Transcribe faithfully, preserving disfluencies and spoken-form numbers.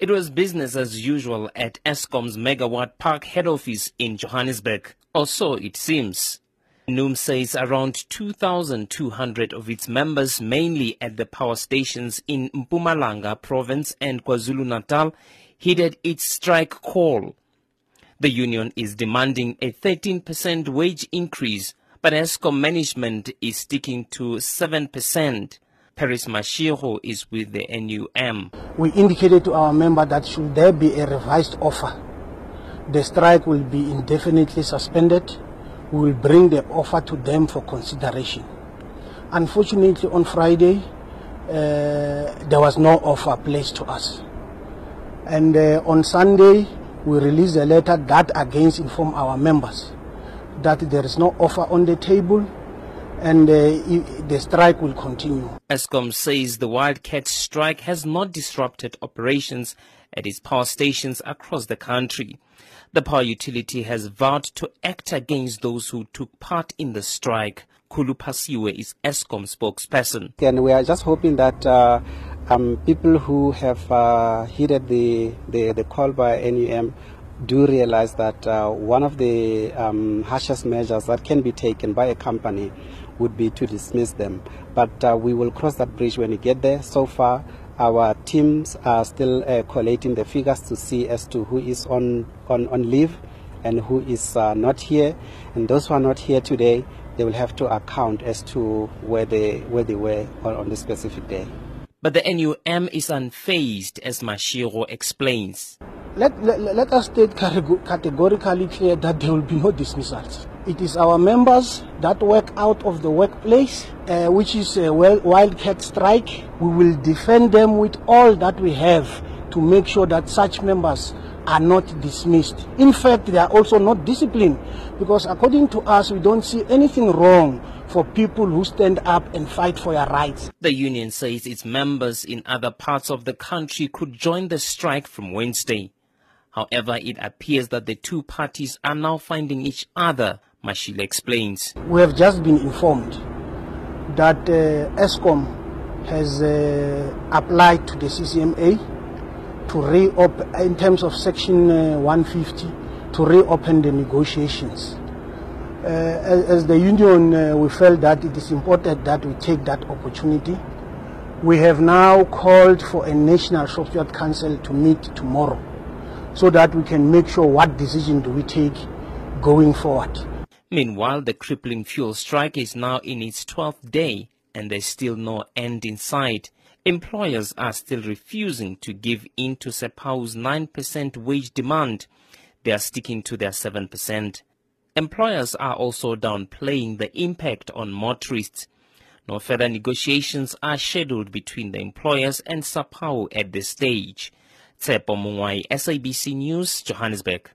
It was business as usual at Eskom's Megawatt Park head office in Johannesburg, or so it seems. N U M says around two thousand two hundred of its members, mainly at the power stations in Mpumalanga province and KwaZulu-Natal, heeded its strike call. The union is demanding a thirteen percent wage increase, but Eskom management is sticking to seven percent. Paris Mashirho is with the N U M. We indicated to our member that should there be a revised offer, the strike will be indefinitely suspended. We will bring the offer to them for consideration. Unfortunately, on Friday, uh, there was no offer placed to us. And uh, on Sunday, we released a letter that again informed our members that there is no offer on the table, and uh, the strike will continue. Eskom says the wildcat strike has not disrupted operations at its power stations across the country. The power utility has vowed to act against those who took part in the strike. Kulupasiwe is Eskom spokesperson. And we are just hoping that uh, um, people who have uh, heeded the, the, the call by N U M do realize that uh, one of the um, harshest measures that can be taken by a company would be to dismiss them. But uh, we will cross that bridge when we get there. So far, our teams are still uh, collating the figures to see as to who is on, on, on leave and who is uh, not here. And those who are not here today, they will have to account as to where they, where they were on, on this specific day. But the N U M is unfazed, as Mashiro explains. Let, let, let us state categorically clear that there will be no dismissals. It is our members that work out of the workplace, uh, which is a wildcat strike. We will defend them with all that we have to make sure that such members are not dismissed. In fact, they are also not disciplined, because according to us, we don't see anything wrong for people who stand up and fight for their rights. The union says its members in other parts of the country could join the strike from Wednesday. However, it appears that the two parties are now finding each other, Mashila explains. We have just been informed that uh, Eskom has uh, applied to the C C M A to reopen, in terms of Section uh, one fifty, to reopen the negotiations. Uh, as, as the union, uh, we felt that it is important that we take that opportunity. We have now called for a National Shopyard Council to meet tomorrow, so that we can make sure what decision do we take going forward. Meanwhile, the crippling fuel strike is now in its twelfth day and there's still no end in sight. Employers are still refusing to give in to Sapao's nine percent wage demand. They are sticking to their seven percent. Employers are also downplaying the impact on motorists. No further negotiations are scheduled between the employers and Sapao at this stage. Tshepo Mongoai, S A B C News, Johannesburg.